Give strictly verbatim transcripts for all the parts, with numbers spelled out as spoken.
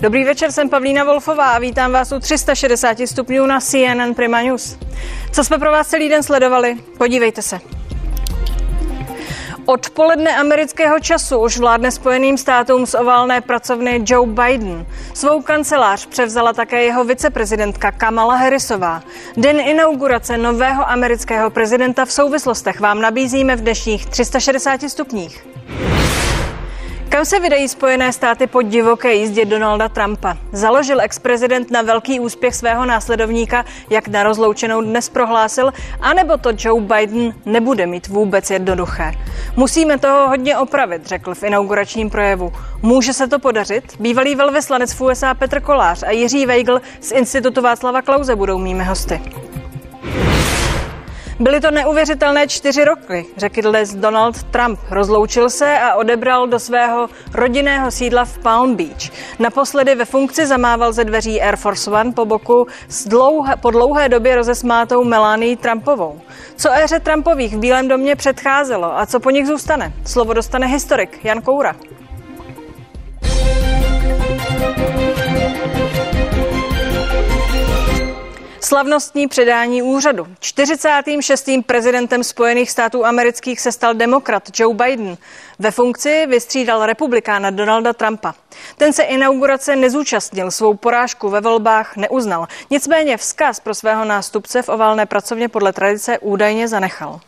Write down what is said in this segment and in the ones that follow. Dobrý večer, jsem Pavlína Volfová a vítám vás u tři sta šedesát stupňů na C N N Prima News. Co jsme pro vás celý den sledovali? Podívejte se. Od poledne amerického času už vládne Spojeným státům z oválné pracovny Joe Biden. Svou kancelář převzala také jeho viceprezidentka Kamala Harrisová. Den inaugurace nového amerického prezidenta v souvislostech vám nabízíme v dnešních tři sta šedesáti stupních. Kam se vydají Spojené státy po divoké jízdě Donalda Trumpa? Založil ex-prezident na velký úspěch svého následovníka, jak na rozloučenou dnes prohlásil, anebo to Joe Biden nebude mít vůbec jednoduché. Musíme toho hodně opravit, řekl v inauguračním projevu. Může se to podařit? Bývalý velvyslanec v U S A Petr Kolář a Jiří Weigl z Institutu Václava Klause budou mými hosty. Byly to neuvěřitelné čtyři roky, řekl dnes Donald Trump. Rozloučil se a odebral do svého rodinného sídla v Palm Beach. Naposledy ve funkci zamával ze dveří Air Force One po boku s dlouhé, po dlouhé době rozesmátou Melanii Trumpovou. Co éře Trumpových v Bílém domě předcházelo a co po nich zůstane? Slovo dostane historik Jan Koura. Slavnostní předání úřadu. čtyřicátým šestým prezidentem Spojených států amerických se stal demokrat Joe Biden. Ve funkci vystřídal republikána Donalda Trumpa. Ten se inaugurace nezúčastnil, svou porážku ve volbách neuznal. Nicméně vzkaz pro svého nástupce v oválné pracovně podle tradice údajně zanechal.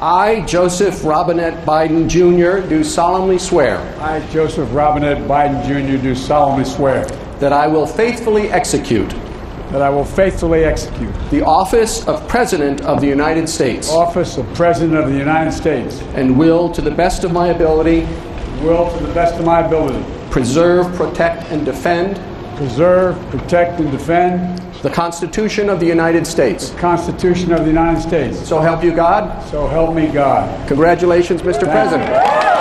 I, Joseph Robinette Biden Junior, do solemnly swear. I, Joseph Robinette Biden Junior, do solemnly swear that I will faithfully execute. That I will faithfully execute the office of President of the United States. Office of President of the United States. And will, to the best of my ability, will to the best of my ability, preserve, protect, and defend. Preserve, protect, and defend the Constitution of the United States. The Constitution of the United States. So help you God. So help me God. Congratulations, Mister Thank President. You.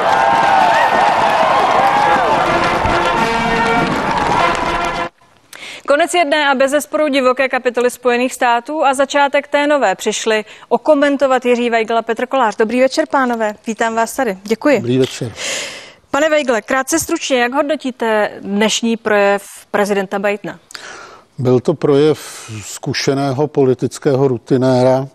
Konec jedné a bezesporu divoké kapitoly Spojených států a začátek té nové přišli okomentovat Jiří Weigl a Petr Kolář. Dobrý večer, pánové. Vítám vás tady. Děkuji. Dobrý večer. Pane Weigle, krátce stručně, jak hodnotíte dnešní projev prezidenta Bidena? Byl to projev zkušeného politického rutinéra,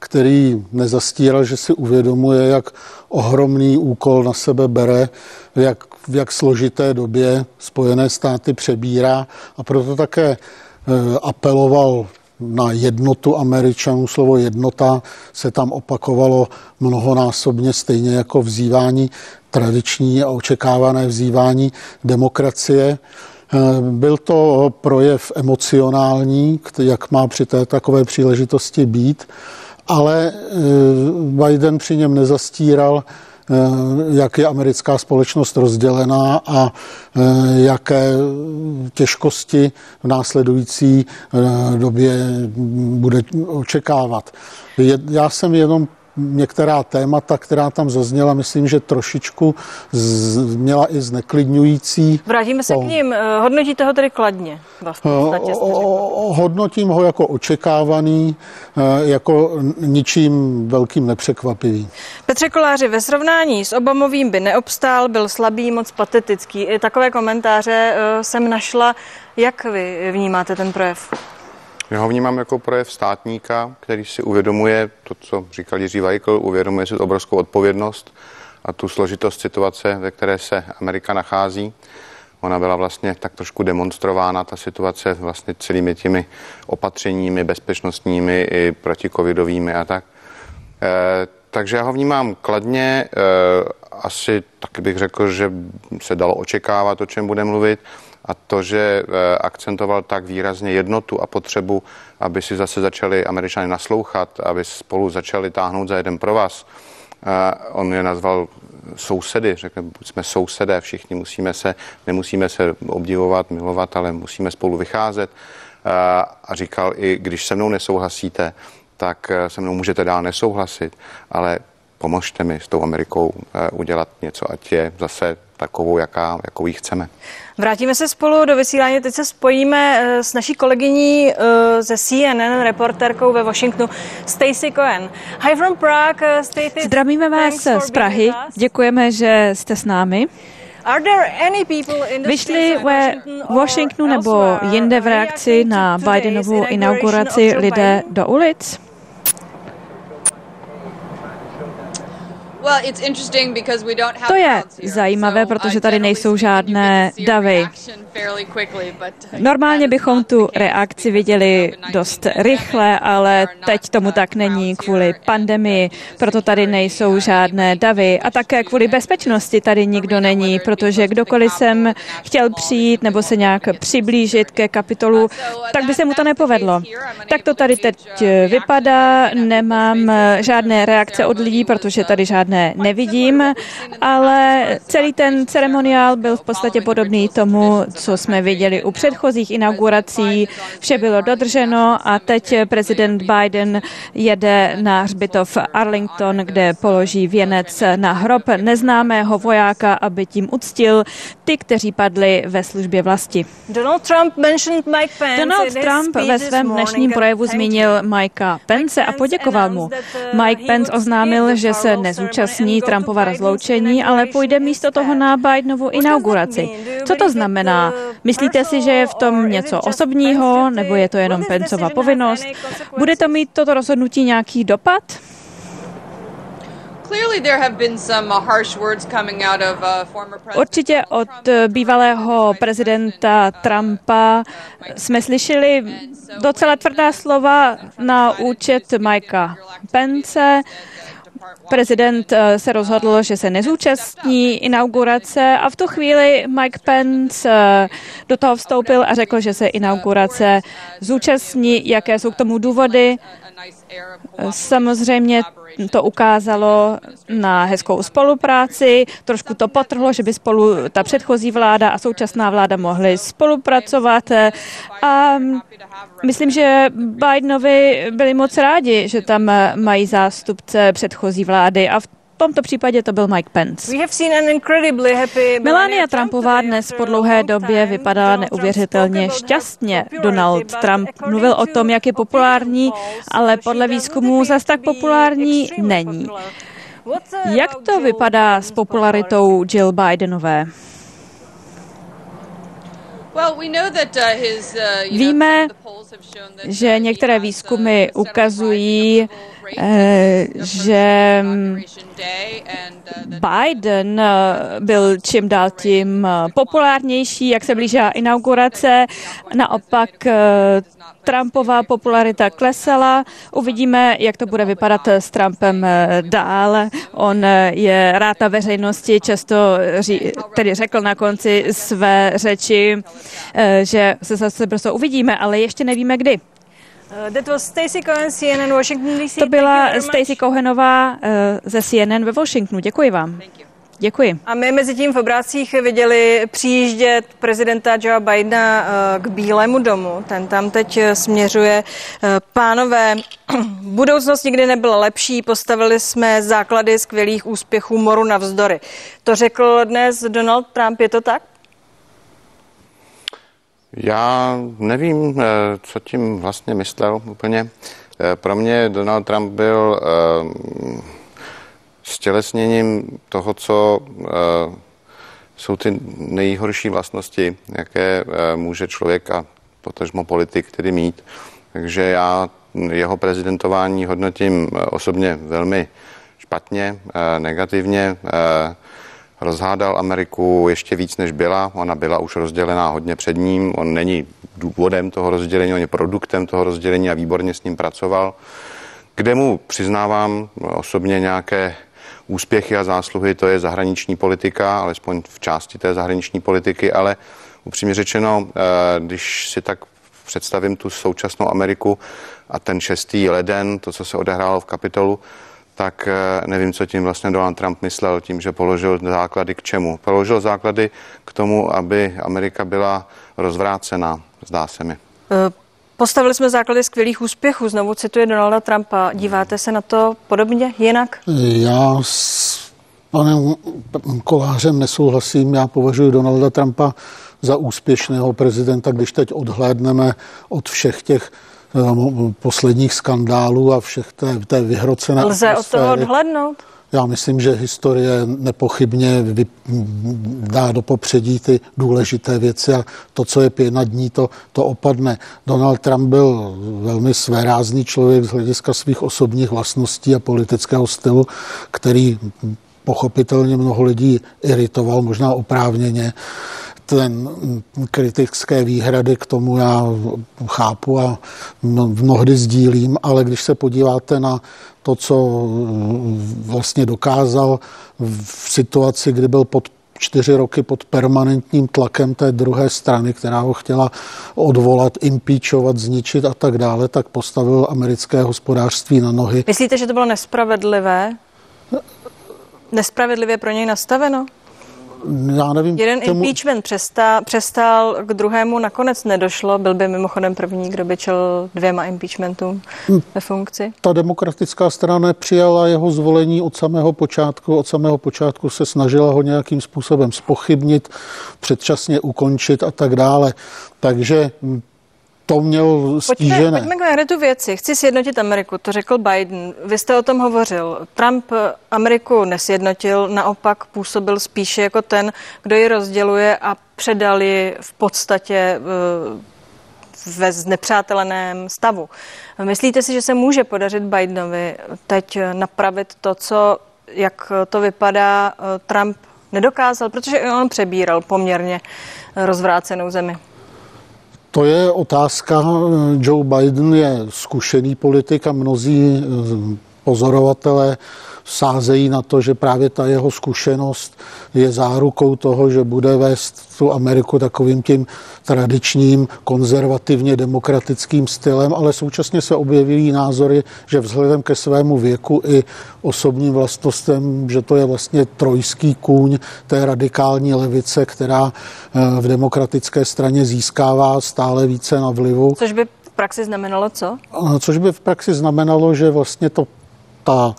který nezastíral, že si uvědomuje, jak ohromný úkol na sebe bere, jak v jak složité době Spojené státy přebírá, a proto také apeloval na jednotu Američanů. Slovo jednota se tam opakovalo mnohonásobně, stejně jako vzývání tradiční a očekávané vzývání demokracie. Byl to projev emocionální, jak má při té takové příležitosti být, ale Biden při něm nezastíral, jak je americká společnost rozdělená a jaké těžkosti v následující době bude očekávat. Já jsem jenom některá témata, která tam zazněla, myslím, že trošičku z, měla i zneklidňující. Vrátíme se to, k ním. Hodnotíte ho tedy kladně? Vlastně, hodnotím ho jako očekávaný, jako ničím velkým nepřekvapivý. Petře Koláři, ve srovnání s Obamovým by neobstál, byl slabý, moc patetický. I takové komentáře jsem našla. Jak vy vnímáte ten projev? Já ho vnímám jako projev státníka, který si uvědomuje to, co říkal Jiří Weigl, uvědomuje si obrovskou odpovědnost a tu složitost situace, ve které se Amerika nachází. Ona byla vlastně tak trošku demonstrována, ta situace, vlastně celými těmi opatřeními, bezpečnostními i protikovidovými a tak. E, takže já ho vnímám kladně, e, asi taky bych řekl, že se dalo očekávat, o čem bude mluvit. A to, že akcentoval tak výrazně jednotu a potřebu, aby si zase začali Američané naslouchat, aby spolu začali táhnout za jeden provaz. On je nazval sousedy, řekl, jsme sousedé, všichni musíme se, nemusíme se obdivovat, milovat, ale musíme spolu vycházet. A říkal i, když se mnou nesouhlasíte, tak se mnou můžete dál nesouhlasit, ale pomožte mi s tou Amerikou udělat něco, ať je zase takovou, jaká, jakou ji chceme. Vrátíme se spolu do vysílání. Teď se spojíme s naší kolegyní ze C N N, reportérkou ve Washingtonu, Stacey Cohen. Hi from Prague, Stacey. Zdravíme vás z Prahy. Děkujeme, že jste s námi. Vyšli ve Washingtonu nebo jinde v reakci na Bidenovu inauguraci lidé do ulic? To je zajímavé, protože tady nejsou žádné davy. Normálně bychom tu reakci viděli dost rychle, ale teď tomu tak není kvůli pandemii, proto tady nejsou žádné davy. A také kvůli bezpečnosti tady nikdo není, protože kdokoliv jsem chtěl přijít nebo se nějak přiblížit ke Kapitolu, tak by se mu to nepovedlo. Tak to tady teď vypadá, nemám žádné reakce od lidí, protože tady žádné nevidím, ale celý ten ceremoniál byl v podstatě podobný tomu, co jsme viděli u předchozích inaugurací. Vše bylo dodrženo a teď prezident Biden jede na hřbitov Arlington, kde položí věnec na hrob neznámého vojáka, aby tím uctil ty, kteří padli ve službě vlasti. Donald Trump, Donald Trump ve svém dnešním projevu zmínil Mikea Pence a poděkoval mu. Mike Pence oznámil, že se nezúčastní Trumpova rozloučení, ale půjde místo toho na Bidenovu inauguraci. Co to znamená? Myslíte si, že je v tom něco osobního, nebo je to jenom Penceova povinnost? Bude to mít toto rozhodnutí nějaký dopad? Určitě od bývalého prezidenta Trumpa jsme slyšeli docela tvrdá slova na účet Mikea Pence. Prezident se rozhodl, že se nezúčastní inaugurace a v tu chvíli Mike Pence do toho vstoupil a řekl, že se inaugurace zúčastní, jaké jsou k tomu důvody. Samozřejmě to ukázalo na hezkou spolupráci, trošku to potrhlo, že by spolu ta předchozí vláda a současná vláda mohly spolupracovat a myslím, že Bidenovi byli moc rádi, že tam mají zástupce předchozí vlády a v V tomto případě to byl Mike Pence. Melania Trumpová dnes po dlouhé době vypadala neuvěřitelně šťastně. Donald Trump mluvil o tom, jak je populární, ale podle výzkumů zas tak populární není. Jak to vypadá s popularitou Jill Bidenové? Víme, že některé výzkumy ukazují, že Biden byl čím dál tím populárnější, jak se blížila inaugurace. Naopak Trumpova popularita klesala. Uvidíme, jak to bude vypadat s Trumpem dál. On je rád na veřejnosti, často ří, tedy řekl na konci své řeči, že se zase brzo uvidíme, ale ještě nevíme kdy. To byla Stacey Cohenová ze C N N ve Washingtonu. Děkuji vám. Děkuji. A my mezi tím v obrácích viděli přijíždět prezidenta Joea Bidena k Bílému domu. Ten tam teď směřuje. Pánové, budoucnost nikdy nebyla lepší, postavili jsme základy skvělých úspěchů moru navzdory. To řekl dnes Donald Trump, je to tak? Já nevím, co tím vlastně myslel úplně. Pro mě Donald Trump byl stělesněním toho, co jsou ty nejhorší vlastnosti, jaké může člověk a potažmo politik tedy mít. Takže já jeho prezidentování hodnotím osobně velmi špatně, negativně. Rozhádal Ameriku ještě víc, než byla. Ona byla už rozdělená hodně před ním. On není důvodem toho rozdělení, on je produktem toho rozdělení a výborně s ním pracoval. Kde mu přiznávám osobně nějaké úspěchy a zásluhy, to je zahraniční politika, alespoň v části té zahraniční politiky, ale upřímně řečeno, když si tak představím tu současnou Ameriku a ten šestý leden, to, co se odehrálo v Kapitolu, tak nevím, co tím vlastně Donald Trump myslel, tím, že položil základy k čemu. Položil základy k tomu, aby Amerika byla rozvrácená, zdá se mi. Postavili jsme základy skvělých úspěchů, znovu cituje Donalda Trumpa. Díváte se na to podobně, jinak? Já s panem Kolářem nesouhlasím, já považuji Donalda Trumpa za úspěšného prezidenta, když teď odhlédneme od všech těch posledních skandálů a všech té, té vyhrocené atmosféry. Lze od toho odhlédnout? Já myslím, že historie nepochybně dá do popředí ty důležité věci a to, co je pěna dní, to, to opadne. Donald Trump byl velmi svérázný člověk z hlediska svých osobních vlastností a politického stylu, který pochopitelně mnoho lidí iritoval, možná oprávněně. Ten kritické výhrady k tomu já chápu a mnohdy sdílím, ale když se podíváte na to, co vlastně dokázal v situaci, kdy byl pod čtyři roky pod permanentním tlakem té druhé strany, která ho chtěla odvolat, impeachovat, zničit a tak dále, tak postavil americké hospodářství na nohy. Myslíte, že to bylo nespravedlivé? Nespravedlivě pro něj nastaveno? Já nevím, jeden čemu... impeachment přestál, přestál, k druhému nakonec nedošlo. Byl by mimochodem první, kdo by čel dvěma impeachmentům ve funkci. Ta demokratická strana přijala jeho zvolení od samého počátku. Od samého počátku se snažila ho nějakým způsobem zpochybnit, předčasně ukončit a tak dále. Takže to měl stížené. Pojďme, pojďme konkrétně věci. Chci sjednotit Ameriku, to řekl Biden. Vy jste o tom hovořil. Trump Ameriku nesjednotil, naopak působil spíše jako ten, kdo ji rozděluje a předal ji v podstatě ve znepřáteleném stavu. Myslíte si, že se může podařit Bidenovi teď napravit to, co, jak to vypadá, Trump nedokázal, protože on přebíral poměrně rozvrácenou zemi? To je otázka. Joe Biden je zkušený politik a mnozí pozorovatelé sázejí na to, že právě ta jeho zkušenost je zárukou toho, že bude vést tu Ameriku takovým tím tradičním, konzervativně demokratickým stylem, ale současně se objevují názory, že vzhledem ke svému věku i osobním vlastnostem, že to je vlastně trojský kůň té radikální levice, která v demokratické straně získává stále více na vlivu. Což by v praxi znamenalo co? Což by v praxi znamenalo, že vlastně to ta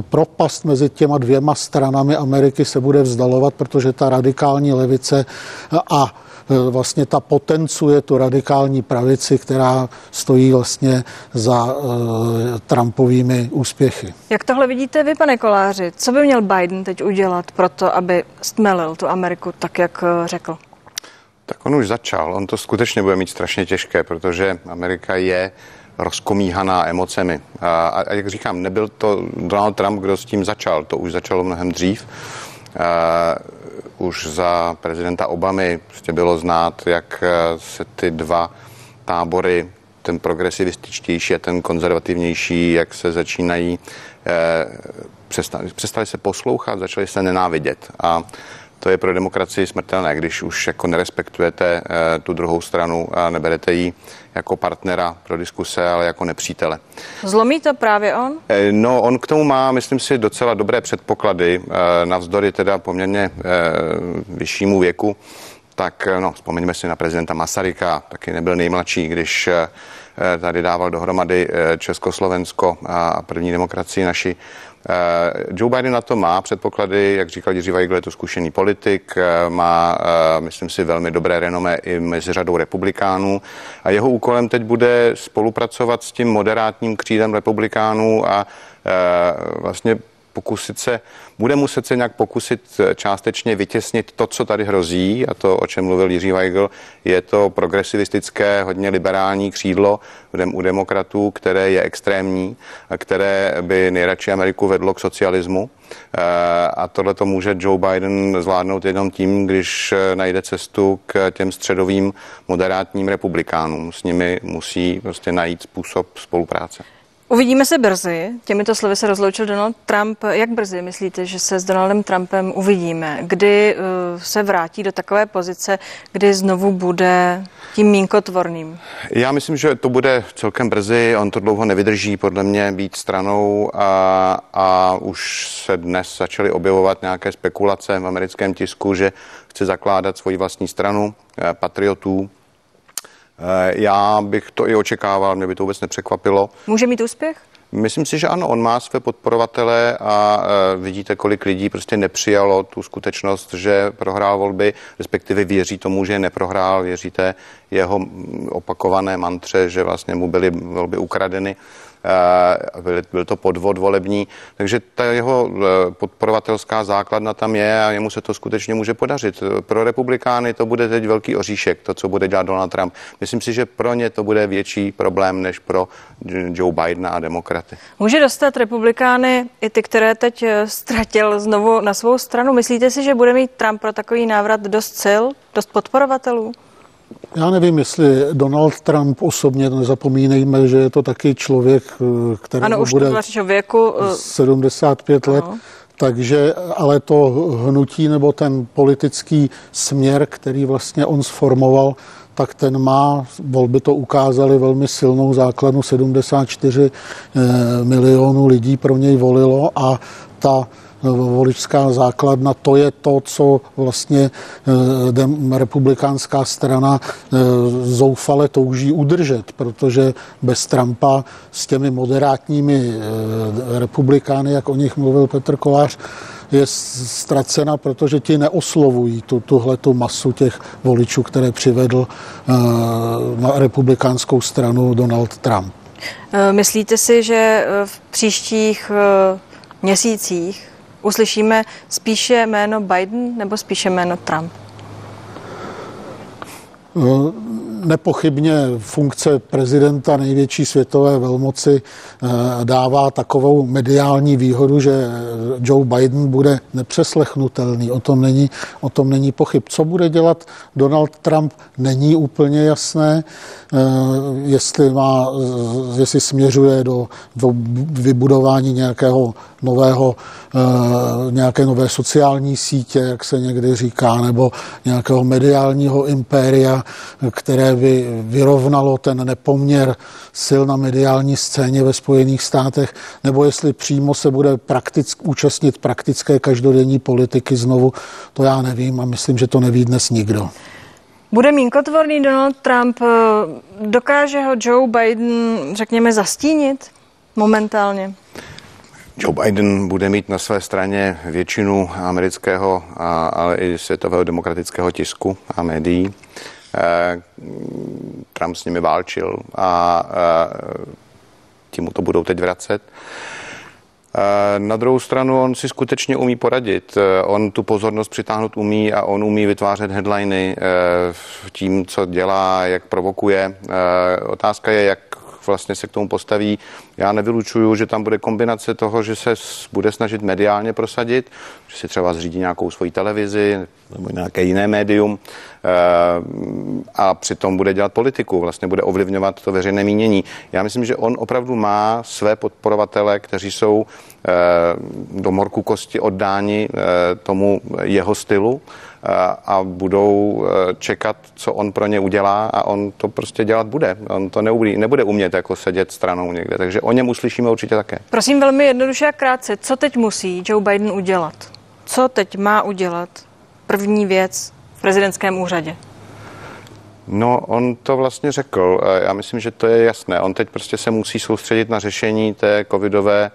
propast mezi těma dvěma stranami Ameriky se bude vzdalovat, protože ta radikální levice a vlastně ta potencuje tu radikální pravici, která stojí vlastně za uh, Trumpovými úspěchy. Jak tohle vidíte vy, pane Koláři? Co by měl Biden teď udělat pro to, aby stmelil tu Ameriku tak, jak řekl? Tak on už začal. On to skutečně bude mít strašně těžké, protože Amerika je rozkomíhaná emocemi. A, a jak říkám, nebyl to Donald Trump, kdo s tím začal. To už začalo mnohem dřív. A už za prezidenta Obamy prostě bylo znát, jak se ty dva tábory, ten progresivističtější a ten konzervativnější, jak se začínají, přestali, přestali se poslouchat, začali se nenávidět. A to je pro demokracii smrtelné, když už jako nerespektujete tu druhou stranu a neberete ji jako partnera pro diskuse, ale jako nepřítele. Zlomí to právě on? No, on k tomu má, myslím si, docela dobré předpoklady, navzdory teda poměrně vyššímu věku. Tak no, vzpomeňme si na prezidenta Masaryka, taky nebyl nejmladší, když tady dával dohromady Československo a první demokracii naši. Joe Biden na to má předpoklady, jak říkal Jiří Weigl, je to zkušený politik, má, myslím si, velmi dobré renomé i mezi řadou republikánů a jeho úkolem teď bude spolupracovat s tím moderátním křídlem republikánů a vlastně pokusit se, bude muset se nějak pokusit částečně vytěsnit to, co tady hrozí, a to, o čem mluvil Jiří Weigl, je to progresivistické, hodně liberální křídlo u demokratů, které je extrémní, které by nejradši Ameriku vedlo k socialismu. A tohle to může Joe Biden zvládnout jenom tím, když najde cestu k těm středovým moderátním republikánům. S nimi musí prostě najít způsob spolupráce. Uvidíme se brzy. Těmito slovy se rozloučil Donald Trump. Jak brzy myslíte, že se s Donaldem Trumpem uvidíme? Kdy se vrátí do takové pozice, kdy znovu bude tím mínkotvorným? Já myslím, že to bude celkem brzy. On to dlouho nevydrží, podle mě, být stranou a, a už se dnes začaly objevovat nějaké spekulace v americkém tisku, že chce zakládat svoji vlastní stranu patriotů. Já bych to i očekával, mě by to vůbec nepřekvapilo. Může mít úspěch? Myslím si, že ano, on má své podporovatele a vidíte, kolik lidí prostě nepřijalo tu skutečnost, že prohrál volby, respektive věří tomu, že neprohrál, věříte jeho opakované mantře, že vlastně mu byly volby ukradeny. Byl, byl to podvod volební, takže ta jeho podporovatelská základna tam je a jemu se to skutečně může podařit. Pro republikány to bude teď velký oříšek, to, co bude dělat Donald Trump. Myslím si, že pro ně to bude větší problém než pro Joe Bidena a demokraty. Může dostat republikány i ty, které teď ztratil, znovu na svou stranu. Myslíte si, že bude mít Trump pro takový návrat dost sil, dost podporovatelů? Já nevím, jestli Donald Trump osobně, nezapomínejme, že je to taky člověk, který ano, bude věku, sedmdesát pět ano. let, takže ale to hnutí nebo ten politický směr, který vlastně on sformoval, tak ten má, volby to ukázaly, velmi silnou základnu, sedmdesát čtyři milionů lidí pro něj volilo a ta voličská základna, to je to, co vlastně republikánská strana zoufale touží udržet, protože bez Trumpa s těmi moderátními republikány, jak o nich mluvil Petr Kolář, je ztracena, protože ti neoslovují tu, tuhletu masu těch voličů, které přivedl na republikánskou stranu Donald Trump. Myslíte si, že v příštích měsících uslyšíme spíše jméno Biden nebo spíše jméno Trump? Nepochybně funkce prezidenta největší světové velmoci dává takovou mediální výhodu, že Joe Biden bude nepřeslechnutelný. O tom není, o tom není pochyb. Co bude dělat Donald Trump, není úplně jasné, jestli, má, jestli směřuje do, do vybudování nějakého nového, nějaké nové sociální sítě, jak se někdy říká, nebo nějakého mediálního impéria, které by vyrovnalo ten nepoměr sil na mediální scéně ve Spojených státech, nebo jestli přímo se bude praktick, účastnit praktické každodenní politiky znovu, to já nevím a myslím, že to neví dnes nikdo. Bude mínkotvorný Donald Trump, dokáže ho Joe Biden, řekněme, zastínit momentálně? Joe Biden bude mít na své straně většinu amerického, a, ale i světového demokratického tisku a médií. Trump s nimi válčil a ti mu to budou teď vracet. Na druhou stranu on si skutečně umí poradit, on tu pozornost přitáhnout umí a on umí vytvářet headliny tím, co dělá, jak provokuje. Otázka je, jak vlastně se k tomu postaví. Já nevylučuju, že tam bude kombinace toho, že se bude snažit mediálně prosadit, že si třeba zřídí nějakou svoji televizi nebo nějaké jiné médium a přitom bude dělat politiku, vlastně bude ovlivňovat to veřejné mínění. Já myslím, že on opravdu má své podporovatele, kteří jsou do morku kosti oddáni tomu jeho stylu a budou čekat, co on pro ně udělá a on to prostě dělat bude. On to nebude umět jako sedět stranou někde, takže o něm uslyšíme určitě také. Prosím velmi jednoduše a krátce, co teď musí Joe Biden udělat? Co teď má udělat? První věc v prezidentském úřadě. No, on to vlastně řekl. Já myslím, že to je jasné. On teď prostě se musí soustředit na řešení té covidové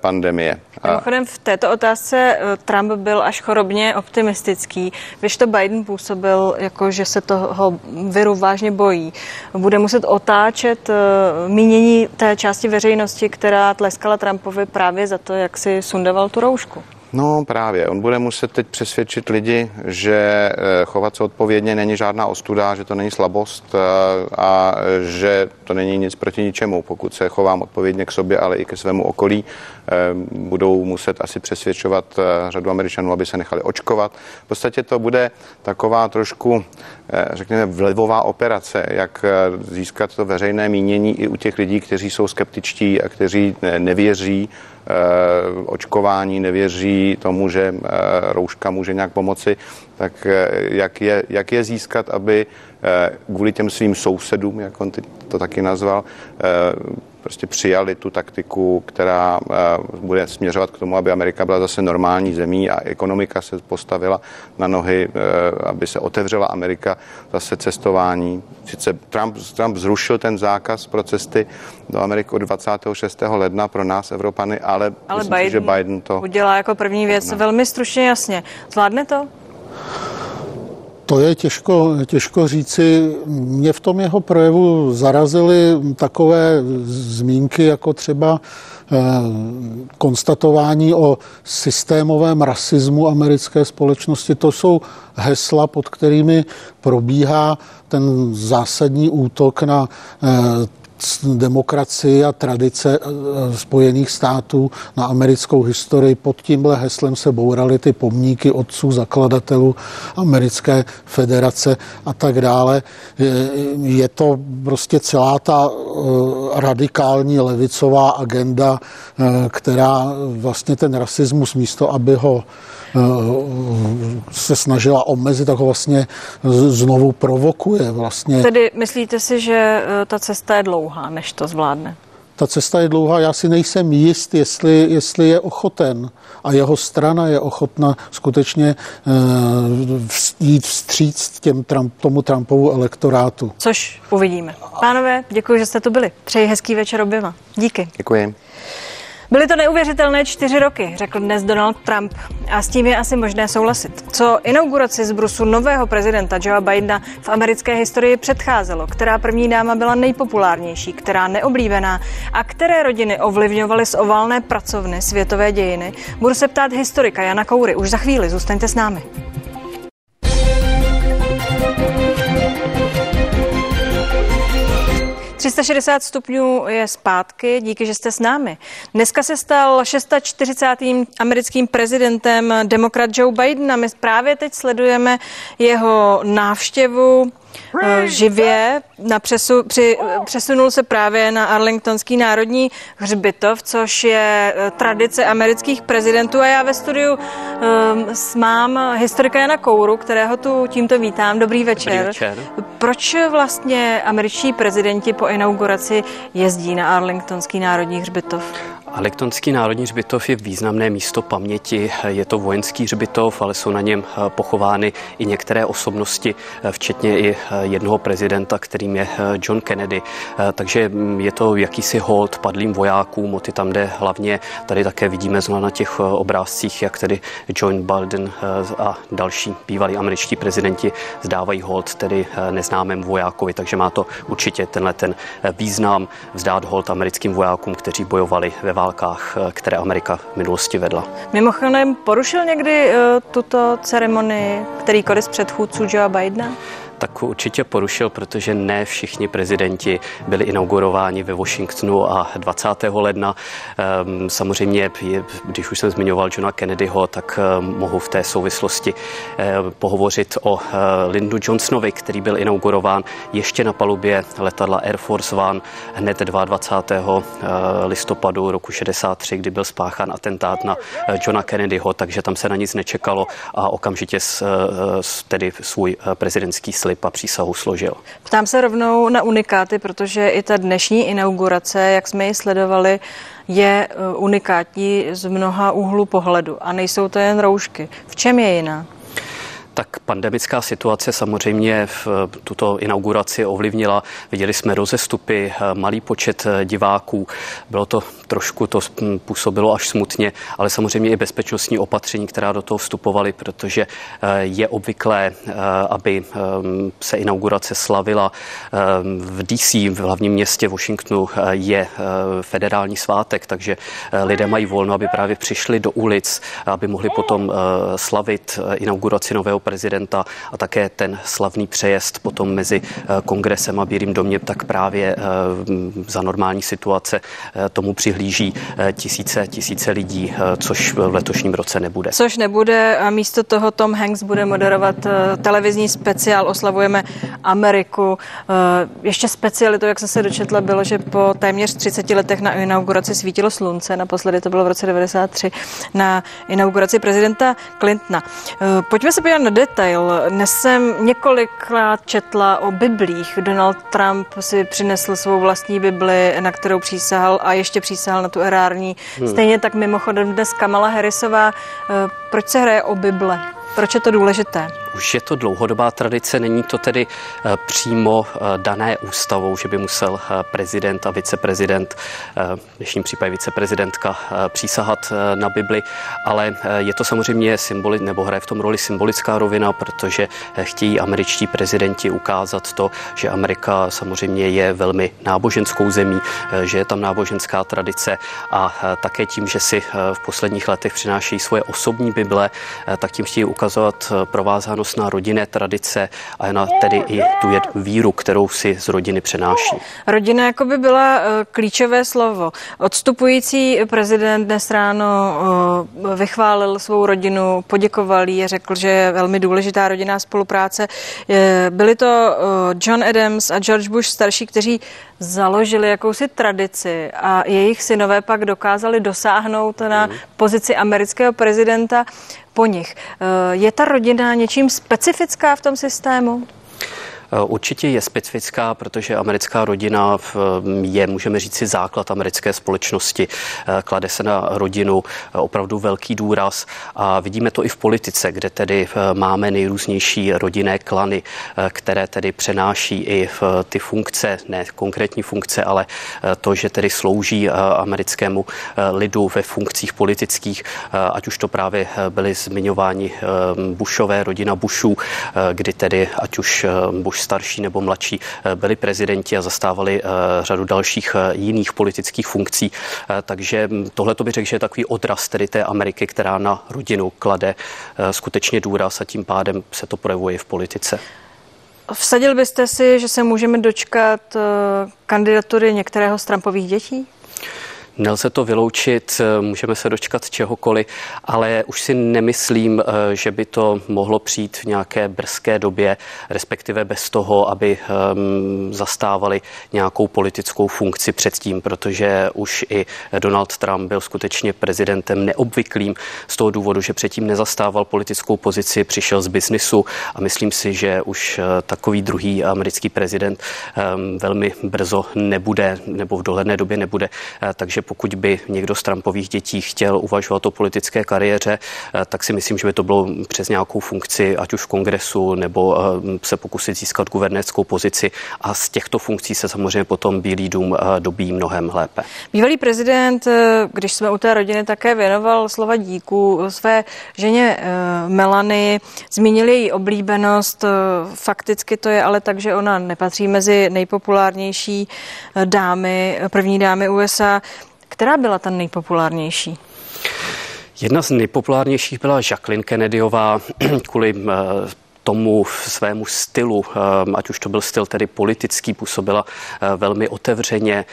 pandemie. Mimochodem v této otázce Trump byl až chorobně optimistický, když to Biden působil, jako že se toho viru vážně bojí. Bude muset otáčet mínění té části veřejnosti, která tleskala Trumpovi právě za to, jak si sundoval tu roušku. No právě, on bude muset teď přesvědčit lidi, že chovat se odpovědně není žádná ostuda, že to není slabost a že to není nic proti ničemu. Pokud se chovám odpovědně k sobě, ale i ke svému okolí, budou muset asi přesvědčovat řadu Američanů, aby se nechali očkovat. V podstatě to bude taková trošku, řekněme, vlivová operace, jak získat to veřejné mínění i u těch lidí, kteří jsou skeptičtí a kteří nevěří očkování, nevěří tomu, že rouška může nějak pomoci. tak jak je, jak je získat, aby kvůli těm svým sousedům, jak on to taky nazval, prostě přijali tu taktiku, která bude směřovat k tomu, aby Amerika byla zase normální zemí a ekonomika se postavila na nohy, aby se otevřela Amerika zase cestování. Sice Trump, Trump zrušil ten zákaz pro cesty do Ameriky od dvacátého šestého ledna pro nás, Evropany, ale, ale myslím, Biden, že Biden to udělá jako první věc. Ne. Velmi stručně, jasně. Zvládne to? To je těžko, těžko říci. Mě v tom jeho projevu zarazily takové zmínky, jako třeba eh, konstatování o systémovém rasismu americké společnosti. To jsou hesla, pod kterými probíhá ten zásadní útok na eh, demokracii a tradice Spojených států, na americkou historii. Pod tímhle heslem se bouraly ty pomníky otců zakladatelů americké federace a tak dále. Je to prostě celá ta radikální levicová agenda, která vlastně ten rasismus místo, aby ho se snažila omezit, tak ho vlastně znovu provokuje. Vlastně. Tedy myslíte si, že ta cesta je dlouhá, než to zvládne? Ta cesta je dlouhá, já si nejsem jist, jestli, jestli je ochoten a jeho strana je ochotna skutečně uh, jít vstříct těm Trump, tomu Trumpovu elektorátu. Což uvidíme. Pánové, děkuji, že jste tu byli. Přeji hezký večer oběma. Díky. Děkuji. Byly to neuvěřitelné čtyři roky, řekl dnes Donald Trump. A s tím je asi možné souhlasit. Co inauguraci z brusu nového prezidenta Joea Bidena v americké historii předcházelo, která první dáma byla nejpopulárnější, která neoblíbená a které rodiny ovlivňovaly z oválné pracovny světové dějiny, budu se ptát historika Jana Koury. Už za chvíli, zůstaňte s námi. tři sta šedesát stupňů je zpátky, díky, že jste s námi. Dneska se stal čtyřicátým šestým americkým prezidentem demokrat Joe Biden a my právě teď sledujeme jeho návštěvu živě. Na přesu, při, přesunul se právě na Arlingtonský národní hřbitov, což je tradice amerických prezidentů. A já ve studiu um, mám historika Jana Kouru, kterého tu tímto vítám. Dobrý večer. Dobrý večer. Proč vlastně američtí prezidenti po inauguraci jezdí na Arlingtonský národní hřbitov? Arlingtonský národní hřbitov je významné místo paměti. Je to vojenský hřbitov, ale jsou na něm pochovány i některé osobnosti, včetně i jednoho prezidenta, kterým je John Kennedy. Takže je to jakýsi hold padlým vojákům, o ty tam jde hlavně. Tady také vidíme znovu na těch obrázcích, jak tedy John Biden a další bývalí američtí prezidenti zdávají hold tedy neznámému vojákovi. Takže má to určitě tenhle ten význam vzdát hold americkým vojákům, kteří bojovali ve válkách, které Amerika v minulosti vedla. Mimochodem, porušil někdy tuto ceremonii kterýkoliv z předchůdců Joea Bidena? Tak určitě porušil, protože ne všichni prezidenti byli inaugurováni ve Washingtonu a dvacátého ledna. Samozřejmě, když už jsem zmiňoval Johna Kennedyho, tak mohu v té souvislosti pohovořit o Lyndonu Johnsonovi, který byl inaugurován ještě na palubě letadla Air Force One hned dvacátého druhého listopadu roku šedesát tři, kdy byl spáchán atentát na Johna Kennedyho, takže tam se na nic nečekalo a okamžitě tedy svůj prezidentský a přísahu složil. Ptám se rovnou na unikáty, protože i ta dnešní inaugurace, jak jsme ji sledovali, je unikátní z mnoha úhlů pohledu a nejsou to jen roušky. V čem je jiná? Tak pandemická situace samozřejmě v tuto inauguraci ovlivnila. Viděli jsme rozestupy, malý počet diváků. Bylo to trošku, to působilo až smutně, ale samozřejmě i bezpečnostní opatření, která do toho vstupovaly, protože je obvyklé, aby se inaugurace slavila. V D C, v hlavním městě Washingtonu, je federální svátek, takže lidé mají volno, aby právě přišli do ulic, aby mohli potom slavit inauguraci nového prezidenta a také ten slavný přejezd potom mezi kongresem a Bílým domě, tak právě za normální situace tomu přihlíží tisíce, tisíce lidí, což v letošním roce nebude. Což nebude a místo toho Tom Hanks bude moderovat televizní speciál Oslavujeme Ameriku. Ještě specialitou, jak jsem se dočetla, bylo, že po téměř třiceti letech na inauguraci svítilo slunce, naposledy to bylo v roce devadesát tři na inauguraci prezidenta Clintona. Pojďme se podívat na detail. Dnes jsem několikrát četla o biblích. Donald Trump si přinesl svou vlastní bibli, na kterou přísahal a ještě přísahal na tu erární. Hmm. Stejně tak mimochodem dnes Kamala Harrisová. Proč se hraje o bible? Proč je to důležité? Už je to dlouhodobá tradice, není to tedy přímo dané ústavou, že by musel prezident a viceprezident, v dnešním případě viceprezidentka, přísahat na Bibli, ale je to samozřejmě symboli, nebo hraje v tom roli symbolická rovina, protože chtějí američtí prezidenti ukázat to, že Amerika samozřejmě je velmi náboženskou zemí, že je tam náboženská tradice a také tím, že si v posledních letech přinášejí svoje osobní Bible, tak tím chtějí ukazovat provázanost na rodinné tradice a na tedy i tu víru, kterou si z rodiny přenáší. Rodina jako by byla klíčové slovo. Odstupující prezident dnes ráno vychválil svou rodinu, poděkoval jí, řekl, že je velmi důležitá rodinná spolupráce. Byli to John Adams a George Bush starší, kteří založili jakousi tradici a jejich synové pak dokázali dosáhnout na pozici amerického prezidenta po nich. Je ta rodina něčím specifická v tom systému? Určitě je specifická, protože americká rodina je, můžeme říct si, základ americké společnosti. Klade se na rodinu opravdu velký důraz a vidíme to i v politice, kde tedy máme nejrůznější rodinné klany, které tedy přenáší i ty funkce, ne konkrétní funkce, ale to, že tedy slouží americkému lidu ve funkcích politických, ať už to právě byly zmiňováni Bushové, rodina Bushů, kdy tedy ať už Bush starší nebo mladší byli prezidenti a zastávali řadu dalších jiných politických funkcí. Takže tohle to bych řekl, že je takový odraz tedy té Ameriky, která na rodinu klade skutečně důraz a tím pádem se to projevuje v politice. Vsadil byste si, že se můžeme dočkat kandidatury některého z Trumpových dětí? Nelze to vyloučit, můžeme se dočkat čehokoliv, ale už si nemyslím, že by to mohlo přijít v nějaké brzké době, respektive bez toho, aby zastávali nějakou politickou funkci předtím, protože už i Donald Trump byl skutečně prezidentem neobvyklým z toho důvodu, že předtím nezastával politickou pozici, přišel z biznisu a myslím si, že už takový druhý americký prezident velmi brzo nebude, nebo v dohledné době nebude, takže pokud by někdo z Trumpových dětí chtěl uvažovat o politické kariéře, tak si myslím, že by to bylo přes nějakou funkci, ať už v kongresu, nebo se pokusit získat guvernérskou pozici a z těchto funkcí se samozřejmě potom Bílý dům dobíjí mnohem lépe. Bývalý prezident, když jsme u té rodiny, také věnoval slova díku své ženě Melanii, zmínil její oblíbenost, fakticky to je ale tak, že ona nepatří mezi nejpopulárnější dámy, první dámy U S A. Která byla ta nejpopulárnější? Jedna z nejpopulárnějších byla Jacqueline Kennedyová kvůli tomu svému stylu, ať už to byl styl tedy politický, působila velmi otevřeně,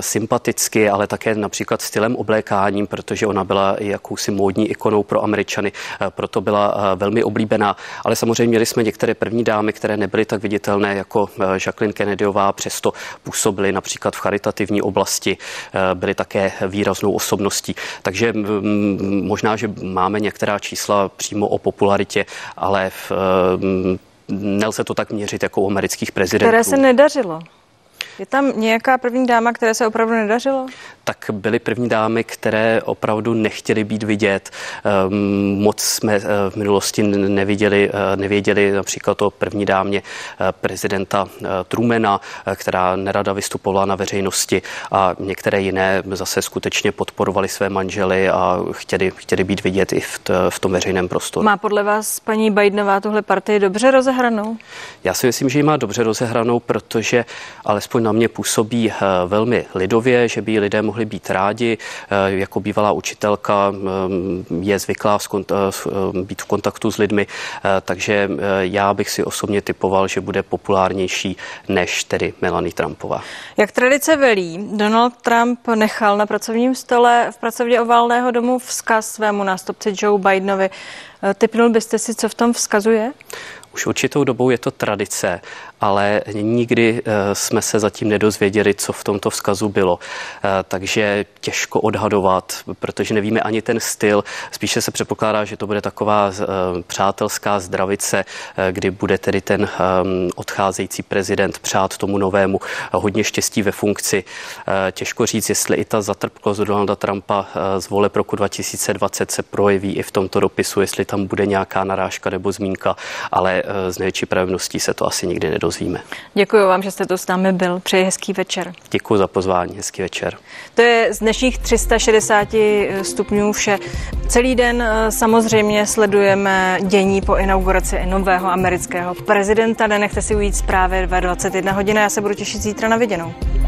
sympaticky, ale také například stylem oblékáním, protože ona byla jakousi módní ikonou pro Američany, proto byla velmi oblíbená. Ale samozřejmě měli jsme některé první dámy, které nebyly tak viditelné jako Jacqueline Kennedyová, přesto působily například v charitativní oblasti, byly také výraznou osobností. Takže možná, že máme některá čísla přímo o popularitě, ale v nelze to tak měřit jako u amerických prezidentů. Které se nedařilo. Je tam nějaká první dáma, které se opravdu nedařilo? Tak byly první dámy, které opravdu nechtěly být vidět. Moc jsme v minulosti neviděli, nevěděli například o první dámě prezidenta Trumana, která nerada vystupovala na veřejnosti a některé jiné zase skutečně podporovali své manžely a chtěli, chtěli být vidět i v, t, v tom veřejném prostoru. Má podle vás paní Bidenová tuhle partii dobře rozehranou? Já si myslím, že ji má dobře rozehranou, protože alespoň na mě působí velmi lidově, že by lidé mohli být rádi. Jako bývalá učitelka je zvyklá být v kontaktu s lidmi, takže já bych si osobně typoval, že bude populárnější než tedy Melania Trumpová. Jak tradice velí, Donald Trump nechal na pracovním stole v pracovně Ovalného domu vzkaz svému nástupci Joe Bidenovi. Tipnul byste si, co v tom vzkazuje? Už určitou dobou je to tradice, ale nikdy jsme se zatím nedozvěděli, co v tomto vzkazu bylo. Takže těžko odhadovat, protože nevíme ani ten styl. Spíše se předpokládá, že to bude taková přátelská zdravice, kdy bude tedy ten odcházející prezident přát tomu novému hodně štěstí ve funkci. Těžko říct, jestli i ta zatrpklost Donalda Trumpa z voleb roku dva tisíce dvacet se projeví i v tomto dopisu, jestli tam bude nějaká narážka nebo zmínka, ale z největší pravděpodobností se to asi nikdy nedozvíme. Děkuji vám, že jste tu s námi byl. Přeji hezký večer. Děkuji za pozvání, hezký večer. To je z dnešních tři sta šedesát stupňů vše. Celý den samozřejmě sledujeme dění po inauguraci nového amerického prezidenta. Nenechte si ujít zprávy ve dvacet jedna hodin. Já se budu těšit zítra, na viděnou.